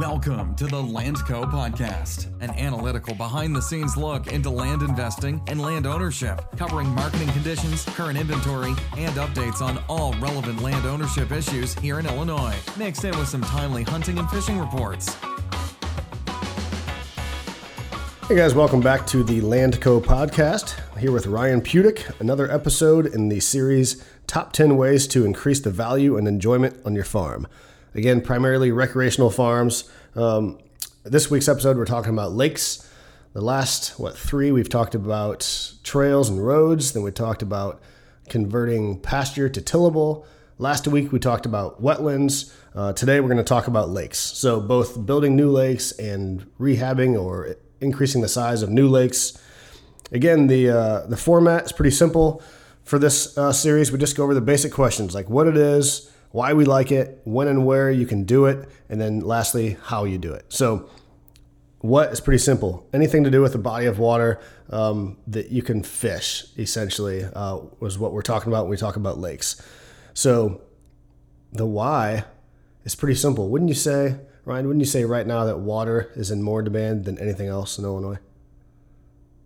Welcome to the Landco Podcast, an analytical behind-the-scenes look into land investing and land ownership, covering marketing conditions, current inventory, and updates on all relevant land ownership issues here in Illinois, mixed in with some timely hunting and fishing reports. Hey guys, welcome back to the Landco Podcast. I'm here with Ryan Pudick, another episode in the series Top 10 Ways to Increase the Value and Enjoyment on Your Farm. Again, primarily recreational farms. This week's episode, we're talking about lakes. The last, three, we've talked about trails and roads. Then we talked about converting pasture to tillable. Last week, we talked about wetlands. Today, we're going to talk about lakes. So both building new lakes and rehabbing or increasing the size of new lakes. Again, the format is pretty simple for this series. We just go over the basic questions like what it is, why we like it, when and where you can do it, and then lastly, how you do it. So what is pretty simple. Anything to do with a body of water that you can fish, essentially, was what we're talking about when we talk about lakes. So the why is pretty simple. Wouldn't you say, Ryan, right now that water is in more demand than anything else in Illinois?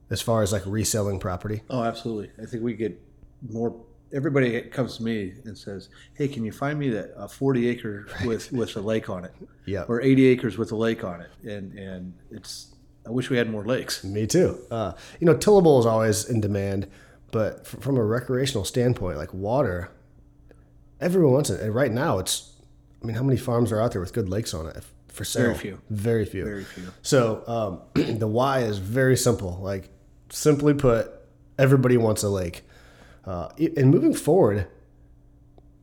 As far as like reselling property? Oh, absolutely. I think we get more. Everybody comes to me and says, hey, can you find me that 40 acre with a lake on it? Yeah. Or 80 acres with a lake on it. And it's, I wish we had more lakes. Me too. Tillable is always in demand, but from a recreational standpoint, like water, everyone wants it. And right now it's, how many farms are out there with good lakes on it for sale? Very few. So the why is very simple. Like simply put, everybody wants a lake. And moving forward,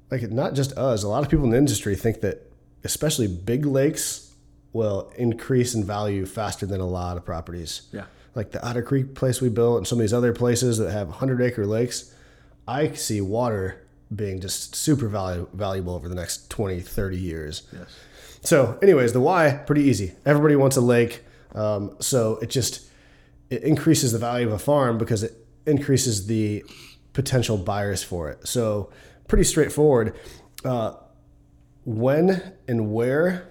like not just us, a lot of people in the industry think that especially big lakes will increase in value faster than a lot of properties. Yeah. Like the Otter Creek place we built and some of these other places that have 100-acre lakes, I see water being just super valuable over the next 20, 30 years. Yes. So anyways, the why, pretty easy. Everybody wants a lake. So it increases the value of a farm because it increases the potential buyers for it. So pretty straightforward. When and where,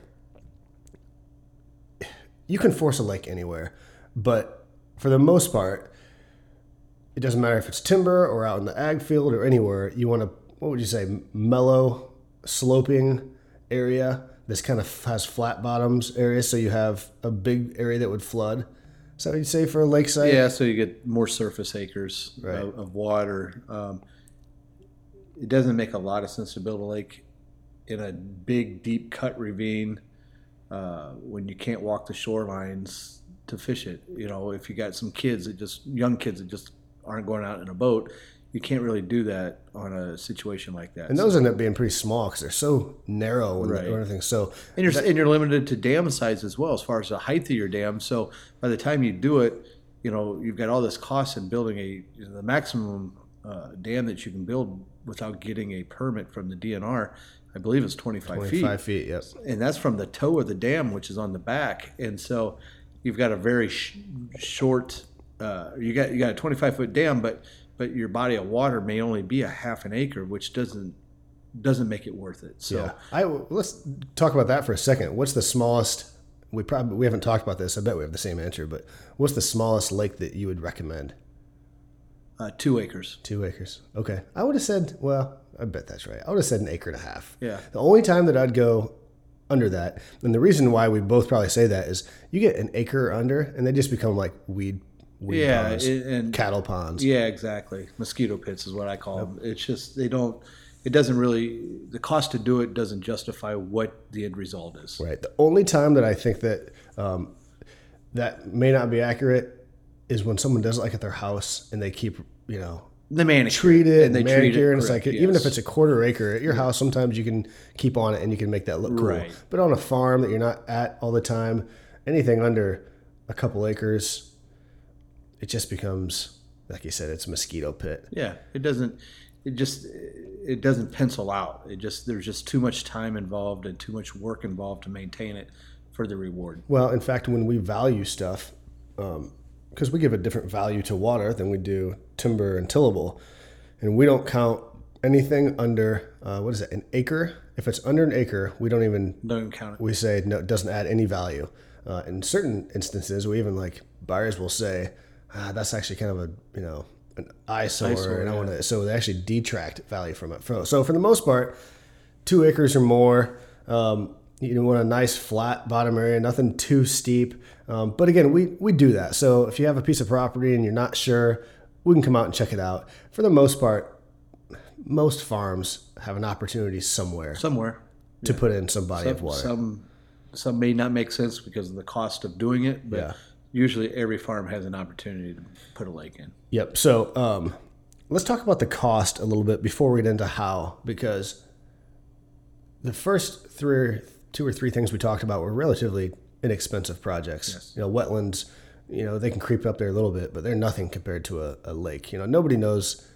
you can force a lake anywhere, but for the most part, it doesn't matter if it's timber or out in the ag field or anywhere. You want to, mellow sloping area. This kind of has flat bottoms area. So you have a big area that would flood. Is that what you'd say for a lake site? Yeah, so you get more surface acres of water. It doesn't make a lot of sense to build a lake in a big, deep cut ravine when you can't walk the shorelines to fish it. If you got some kids young kids that just aren't going out in a boat, you can't really do that on a situation like that. And those end up being pretty small because they're so narrow and everything. So and you're limited to dam size as well as far as the height of your dam. So by the time you do it, you've got all this cost in building the maximum dam that you can build without getting a permit from the DNR. I believe it's 25 feet. 25 feet, yes. And that's from the toe of the dam, which is on the back. And so you've got a very short. You got a 25-foot dam, but your body of water may only be a half an acre, which doesn't make it worth it. So yeah. Let's talk about that for a second. What's the smallest? We haven't talked about this. I bet we have the same answer, but what's the smallest lake that you would recommend? 2 acres. 2 acres. Okay. I would have said, I bet that's right. I would have said an acre and a half. Yeah. The only time that I'd go under that, and the reason why we both probably say that is you get an acre under and they just become like weed ponds, and cattle ponds. Yeah, exactly. Mosquito pits is what I call them. It's just the cost to do it doesn't justify what the end result is. Right. The only time that I think that that may not be accurate is when someone does it like at their house and they keep, the manicure. Treat it. And it's like, yes. Even if it's a quarter acre at your house, sometimes you can keep on it and you can make that look cool. Right. But on a farm that you're not at all the time, anything under a couple acres, it just becomes, like you said, it's a mosquito pit. Yeah, it doesn't pencil out. There's just too much time involved and too much work involved to maintain it for the reward. Well, in fact, when we value stuff, because we give a different value to water than we do timber and tillable, and we don't count anything under, an acre If it's under an acre, we don't even count it. We say no, it doesn't add any value. In certain instances, we even like buyers will say, that's actually kind of a, you know, an eyesore, and I want to. So they actually detract value from it. So for the most part, 2 acres or more. You want a nice flat bottom area, nothing too steep. But again, we do that. So if you have a piece of property and you're not sure, we can come out and check it out. For the most part, most farms have an opportunity somewhere to put in some body of water. Some may not make sense because of the cost of doing it, but usually every farm has an opportunity to put a lake in. Yep. So let's talk about the cost a little bit before we get into how, because the first two or three things we talked about were relatively inexpensive projects. Yes. You know, wetlands, you know, they can creep up there a little bit, but they're nothing compared to a lake. You know, nobody knows.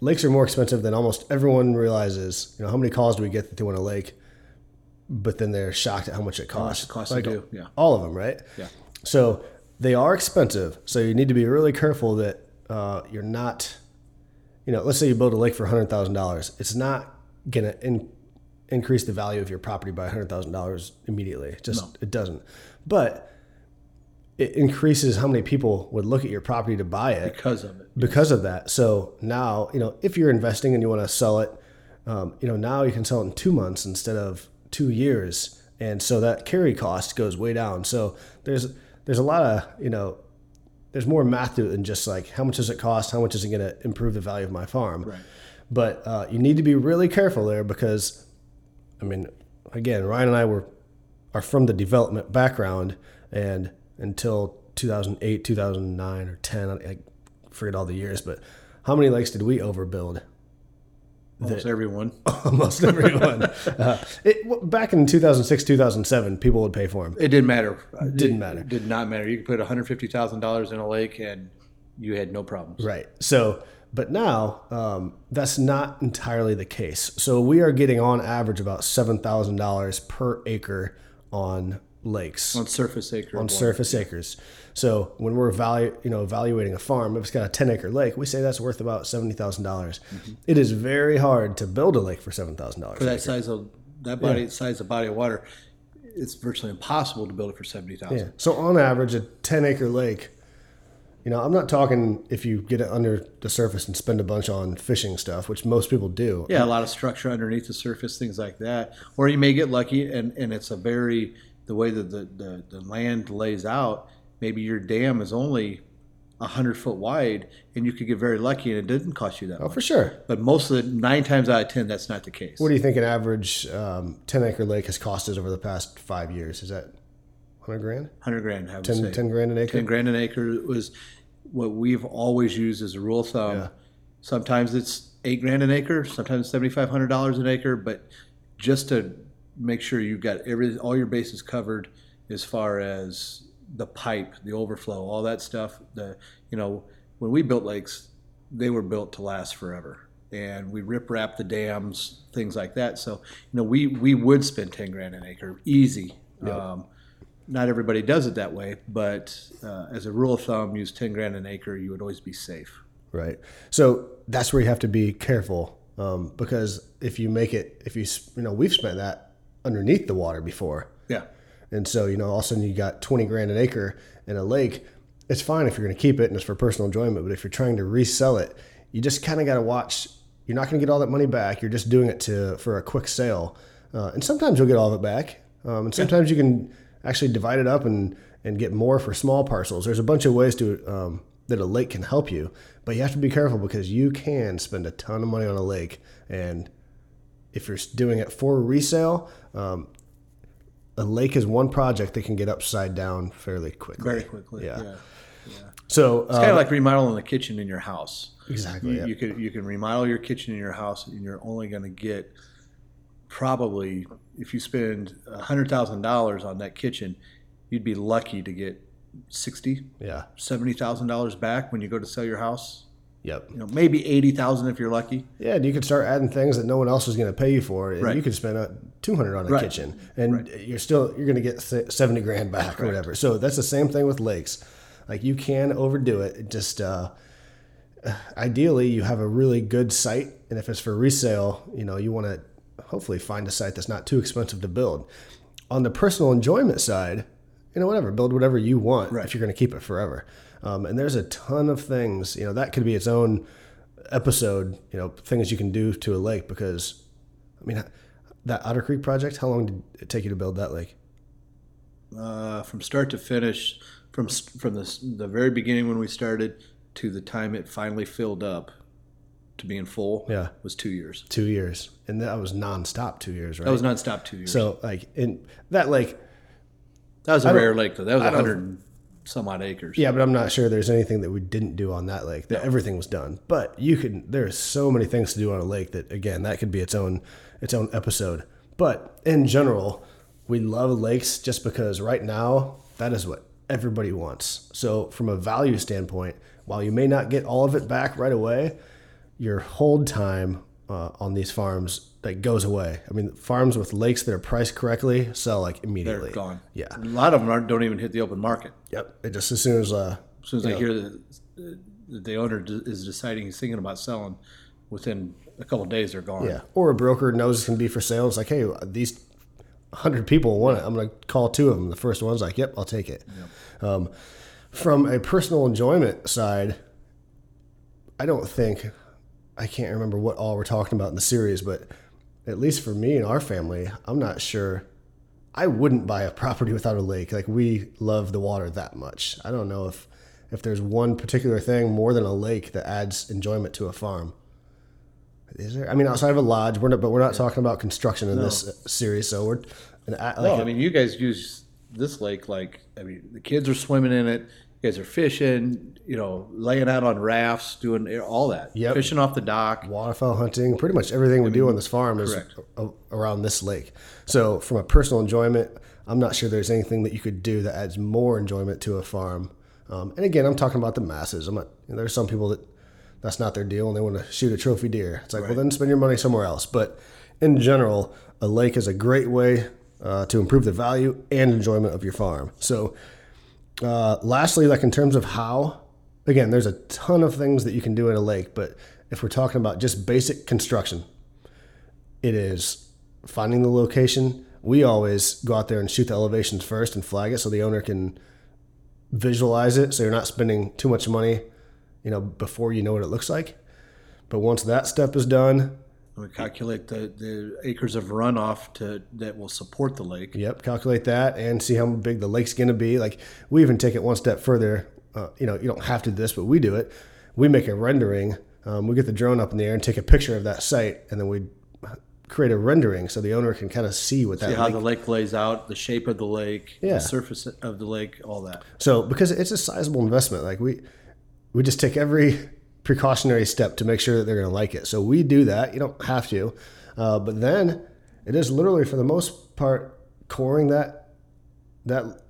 Lakes are more expensive than almost everyone realizes. You know, how many calls do we get that they want a lake? But then they're shocked at how much it costs. All of them, right? Yeah. So they are expensive. So you need to be really careful that you're not, you know, let's say you build a lake for $100,000. It's not going to increase the value of your property by $100,000 immediately. It doesn't. But it increases how many people would look at your property to buy it. Because of that. So now, you know, if you're investing and you want to sell it, you know, now you can sell it in 2 months instead of 2 years. And so that carry cost goes way down. So there's a lot of, you know, there's more math to it than just like, how much does it cost? How much is it going to improve the value of my farm? Right. But you need to be really careful there because, I mean, again, Ryan and I are from the development background, and until 2008, 2009, or 10, I forget all the years, but how many lakes did we overbuild? Almost everyone. Back in 2006, 2007, people would pay for them. It didn't matter. It did not matter. You could put $150,000 in a lake and you had no problems. Right. So, but now that's not entirely the case. So we are getting on average about $7,000 per acre on lakes. On surface acres. So when we're evaluating a farm, if it's got a 10-acre lake, we say that's worth about $70,000. Mm-hmm. It is very hard to build a lake for $7,000. For that size of body of water, it's virtually impossible to build it for $70,000. Yeah. So on average, a 10-acre lake, you know, I'm not talking if you get it under the surface and spend a bunch on fishing stuff, which most people do. Yeah, a lot of structure underneath the surface, things like that. Or you may get lucky and it's a very... the way that the land lays out, maybe your dam is only 100 foot wide and you could get very lucky and it didn't cost you that much. Oh, for sure. But most of the 9 times out of 10, that's not the case. What do you think an average 10-acre lake has cost us over the past 5 years? Is that $100,000? $100,000, I would say. $10,000 an acre? $10,000 an acre was what we've always used as a rule of thumb. Yeah. Sometimes it's $8,000 an acre, sometimes $7,500 an acre, but just to make sure you've got all your bases covered as far as the pipe, the overflow, all that stuff. You know, when we built lakes, they were built to last forever, and we rip-wrapped the dams, things like that. So, you know, we would spend $10,000 an acre, easy. Yep. Not everybody does it that way, but as a rule of thumb, use $10,000 an acre. You would always be safe. Right. So that's where you have to be careful because if you make it, we've spent that underneath the water before. Yeah. And so, you know, all of a sudden you got $20,000 an acre in a lake. It's fine if you're going to keep it and it's for personal enjoyment, but if you're trying to resell it, you just kind of got to watch. You're not going to get all that money back. You're just doing it for a quick sale. And sometimes you'll get all of it back. And sometimes you can actually divide it up and get more for small parcels. There's a bunch of ways to that a lake can help you, but you have to be careful because you can spend a ton of money on a lake. And if you're doing it for resale, a lake is one project that can get upside down fairly quickly. Very quickly, yeah. So it's kind of like remodeling the kitchen in your house. Exactly. You can remodel your kitchen in your house, and you're only going to get probably, if you spend $100,000 on that kitchen, you'd be lucky to get $70,000 back when you go to sell your house. Yep. You know, maybe $80,000 if you're lucky. Yeah, and you could start adding things that no one else is going to pay you for, and you could spend $200 on a kitchen, and you're going to get $70,000 back or whatever. So that's the same thing with lakes. Like you can overdo it. Just ideally, you have a really good site, and if it's for resale, you know you want to hopefully find a site that's not too expensive to build. On the personal enjoyment side, you know, whatever, build whatever you want, right, if you're going to keep it forever. And there's a ton of things, you know, that could be its own episode, you know, things you can do to a lake, because, I mean, that Otter Creek project, how long did it take you to build that lake? From start to finish, from the very beginning when we started to the time it finally filled up to being full, yeah, was 2 years. 2 years. And that was nonstop 2 years, right? That was nonstop 2 years. So, like, in that lake... That was a rare lake, though. That was 100-some-odd acres. Yeah, but I'm not sure there's anything that we didn't do on that lake. That no. Everything was done. But you can. There are so many things to do on a lake that, again, that could be its own episode. But in general, we love lakes just because right now that is what everybody wants. So from a value standpoint, while you may not get all of it back right away, your hold time on these farms, that goes away. I mean, farms with lakes that are priced correctly sell like immediately. They're gone. Yeah. A lot of them don't even hit the open market. Yep. It just as soon as I hear that the owner is deciding he's thinking about selling, within a couple of days they're gone. Yeah. Or a broker knows it can be for sale. It's like, hey, these 100 people want it. I'm going to call two of them. The first one's like, yep, I'll take it. Yep. From a personal enjoyment side, I can't remember what all we're talking about in the series, but at least for me and our family, I'm not sure. I wouldn't buy a property without a lake. Like, we love the water that much. I don't know if there's one particular thing more than a lake that adds enjoyment to a farm. Is there? I mean, outside of a lodge, we're not talking about construction in this series. So you guys use this lake the kids are swimming in it. You guys are fishing, you know, laying out on rafts, doing all that. Yep. Fishing off the dock. Waterfowl hunting. Pretty much everything we do on this farm is around this lake. So from a personal enjoyment, I'm not sure there's anything that you could do that adds more enjoyment to a farm. And again, I'm talking about the masses. There's some people that's not their deal and they want to shoot a trophy deer. It's like, well, then spend your money somewhere else. But in general, a lake is a great way to improve the value and enjoyment of your farm. So... lastly, like in terms of how, again, there's a ton of things that you can do at a lake, but if we're talking about just basic construction, it is finding the location. We always go out there and shoot the elevations first and flag it so the owner can visualize it, so you're not spending too much money, you know, before you know what it looks like. But once that step is done, we calculate the acres of runoff that will support the lake. Yep, calculate that and see how big the lake's going to be. Like, we even take it one step further. You know, you don't have to do this, but we do it. We make a rendering. We get the drone up in the air and take a picture of that site, and then we create a rendering so the owner can kind of see what that lake... See how the lake lays out, the shape of the lake, the surface of the lake, all that. So, because it's a sizable investment. Like, we just take every... precautionary step to make sure that they're going to like it. So we do that. You don't have to. But then it is literally, for the most part, coring that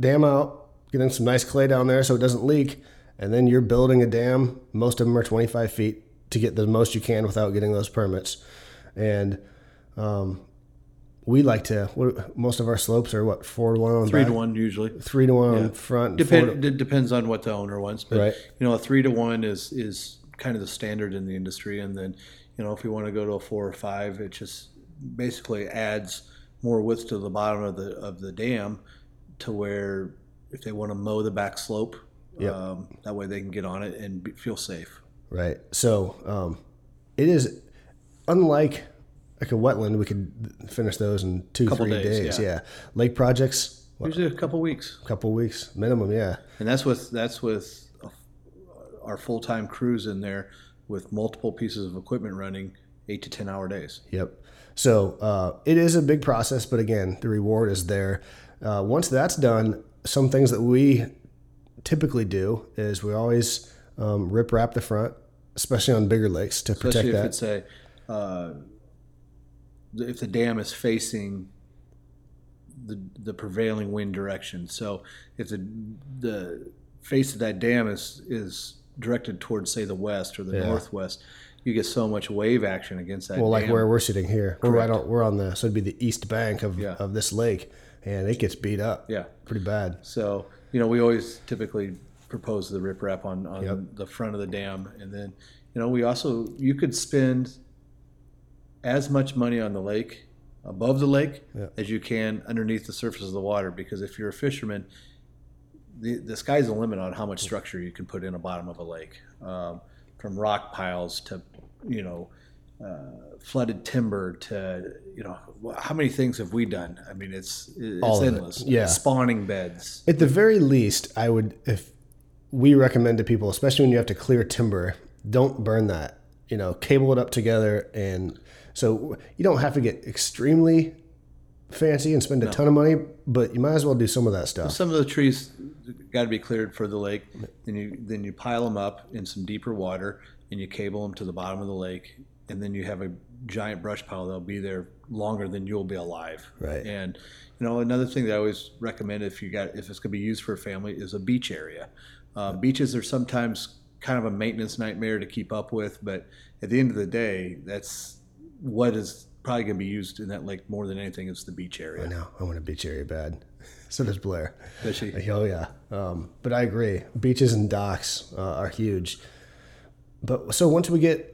dam out, getting some nice clay down there so it doesn't leak, and then you're building a dam. Most of them are 25 feet to get the most you can without getting those permits. And we like to, most of our slopes are 4-1 on 3-1 usually. 3-1 on front. It depends on what the owner wants. But, you know, a 3-1 is kind of the standard in the industry, and then, you know, if we want to go to a 4 or 5, it just basically adds more width to the bottom of the dam, to where if they want to mow the back slope, that way they can get on it and feel safe. Right. So it is unlike a wetland. We could finish those in 2-3 days. Yeah. Lake projects usually a couple weeks minimum. Yeah. And that's with our full-time crews in there with multiple pieces of equipment running 8 to 10 hour days. Yep. So it is a big process, but again, the reward is there. Once that's done, some things that we typically do is we always rip wrap the front, especially on bigger lakes, to protect that. Especially if it's if the dam is facing the prevailing wind direction. So if the face of that dam is directed towards, say, the west or the northwest, you get so much wave action against that. Well, like where we're sitting here, we're on the, so it'd be the east bank of this lake, and it gets beat up, pretty bad. So, you know, we always typically propose the riprap on the front of the dam, and then, you know, you could spend as much money on the lake above the lake as you can underneath the surface of the water, because if you're a fisherman, the sky's the limit on how much structure you can put in the bottom of a lake, from rock piles to, flooded timber to, how many things have we done? I mean, it's endless. Spawning beds. At the very least, if we recommend to people, especially when you have to clear timber, don't burn that, cable it up together. And so you don't have to get extremely fancy and spend a ton of money, but you might as well do some of that stuff. Some of the trees got to be cleared for the lake, and then you pile them up in some deeper water and you cable them to the bottom of the lake, and then you have a giant brush pile that'll be there longer than you'll be alive. Right. And another thing that I always recommend if it's going to be used for a family is a beach area. Beaches are sometimes kind of a maintenance nightmare to keep up with, but at the end of the day, that's what is probably going to be used in that lake more than anything is the beach area. I know. I want a beach area bad. So does Blair. Does she? Oh, yeah. But I agree. Beaches and docks are huge. But so once we get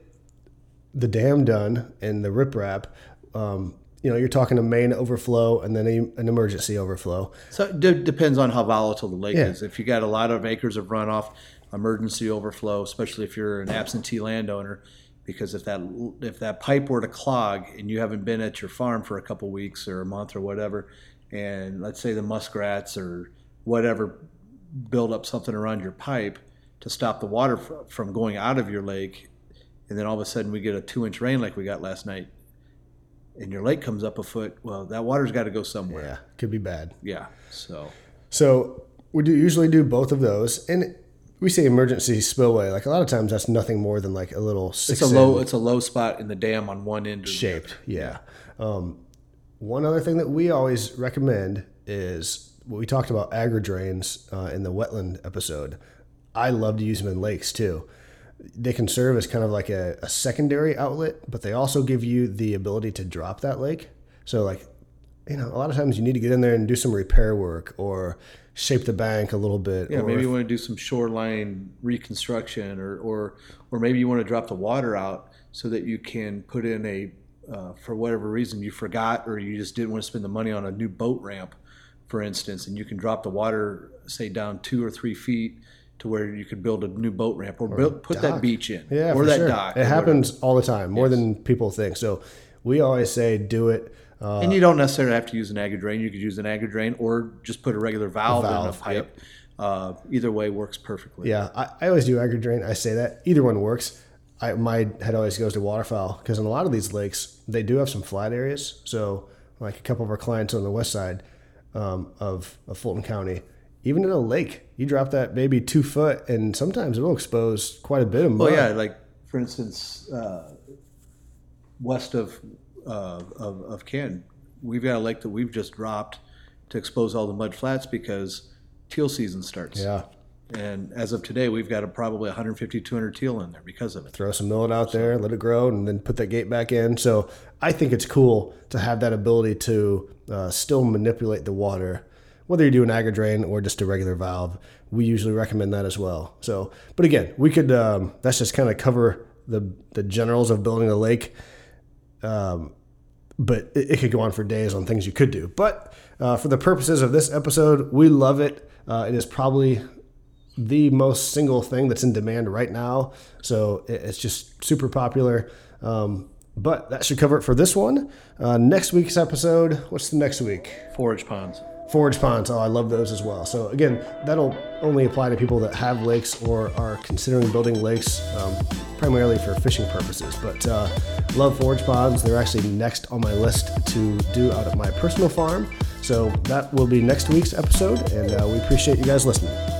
the dam done and the riprap, you're talking a main overflow and then an emergency overflow. So it depends on how volatile the lake is. If you got a lot of acres of runoff, emergency overflow, especially if you're an absentee landowner, because if that pipe were to clog and you haven't been at your farm for a couple of weeks or a month or whatever, and let's say the muskrats or whatever build up something around your pipe to stop the water from going out of your lake, and then all of a sudden we get a 2-inch rain like we got last night, and your lake comes up a foot, well, that water's got to go somewhere. Yeah, could be bad. Yeah, so we do usually do both of those, and we say emergency spillway. Like a lot of times, that's nothing more than like a little. It's a low spot in the dam on one end. Shaped, yeah. One other thing that we always recommend is what we talked about agri-drains in the wetland episode. I love to use them in lakes too. They can serve as kind of like a secondary outlet, but they also give you the ability to drop that lake. So like, a lot of times you need to get in there and do some repair work or shape the bank a little bit. Yeah, maybe you want to do some shoreline reconstruction or maybe you want to drop the water out so that you can put in for whatever reason you forgot or you just didn't want to spend the money on a new boat ramp, for instance, and you can drop the water, say, down 2 or 3 feet to where you could build a new boat ramp or put that beach in dock. It happens all the time, more than people think. So we always say do it. And you don't necessarily have to use an agri-drain. You could use an agri-drain or just put a regular valve in a pipe. Yep. Either way works perfectly. Yeah, I always do agri-drain. I say that. Either one works. My head always goes to waterfowl because in a lot of these lakes, they do have some flat areas. So like a couple of our clients on the west side of Fulton County, even in a lake, you drop that maybe 2 foot and sometimes it will expose quite a bit of mud. Well, yeah, like for instance, west of Canton, we've got a lake that we've just dropped to expose all the mud flats because teal season starts. Yeah, and as of today, we've got probably 150, 200 teal in there because of it. Throw some millet out there, let it grow, and then put that gate back in. So I think it's cool to have that ability to still manipulate the water, whether you do an agri-drain or just a regular valve. We usually recommend that as well. So, but again, we could that's just kind of cover the generals of building a lake. But it could go on for days on things you could do. But for the purposes of this episode, we love it. It is probably the most single thing that's in demand right now. So it's just super popular. But that should cover it for this one. Next week's episode, what's the next week? Forage ponds. Forage ponds. Oh, I love those as well. So again, that'll only apply to people that have lakes or are considering building lakes primarily for fishing purposes. But love forage ponds. They're actually next on my list to do out of my personal farm. So that will be next week's episode, and we appreciate you guys listening.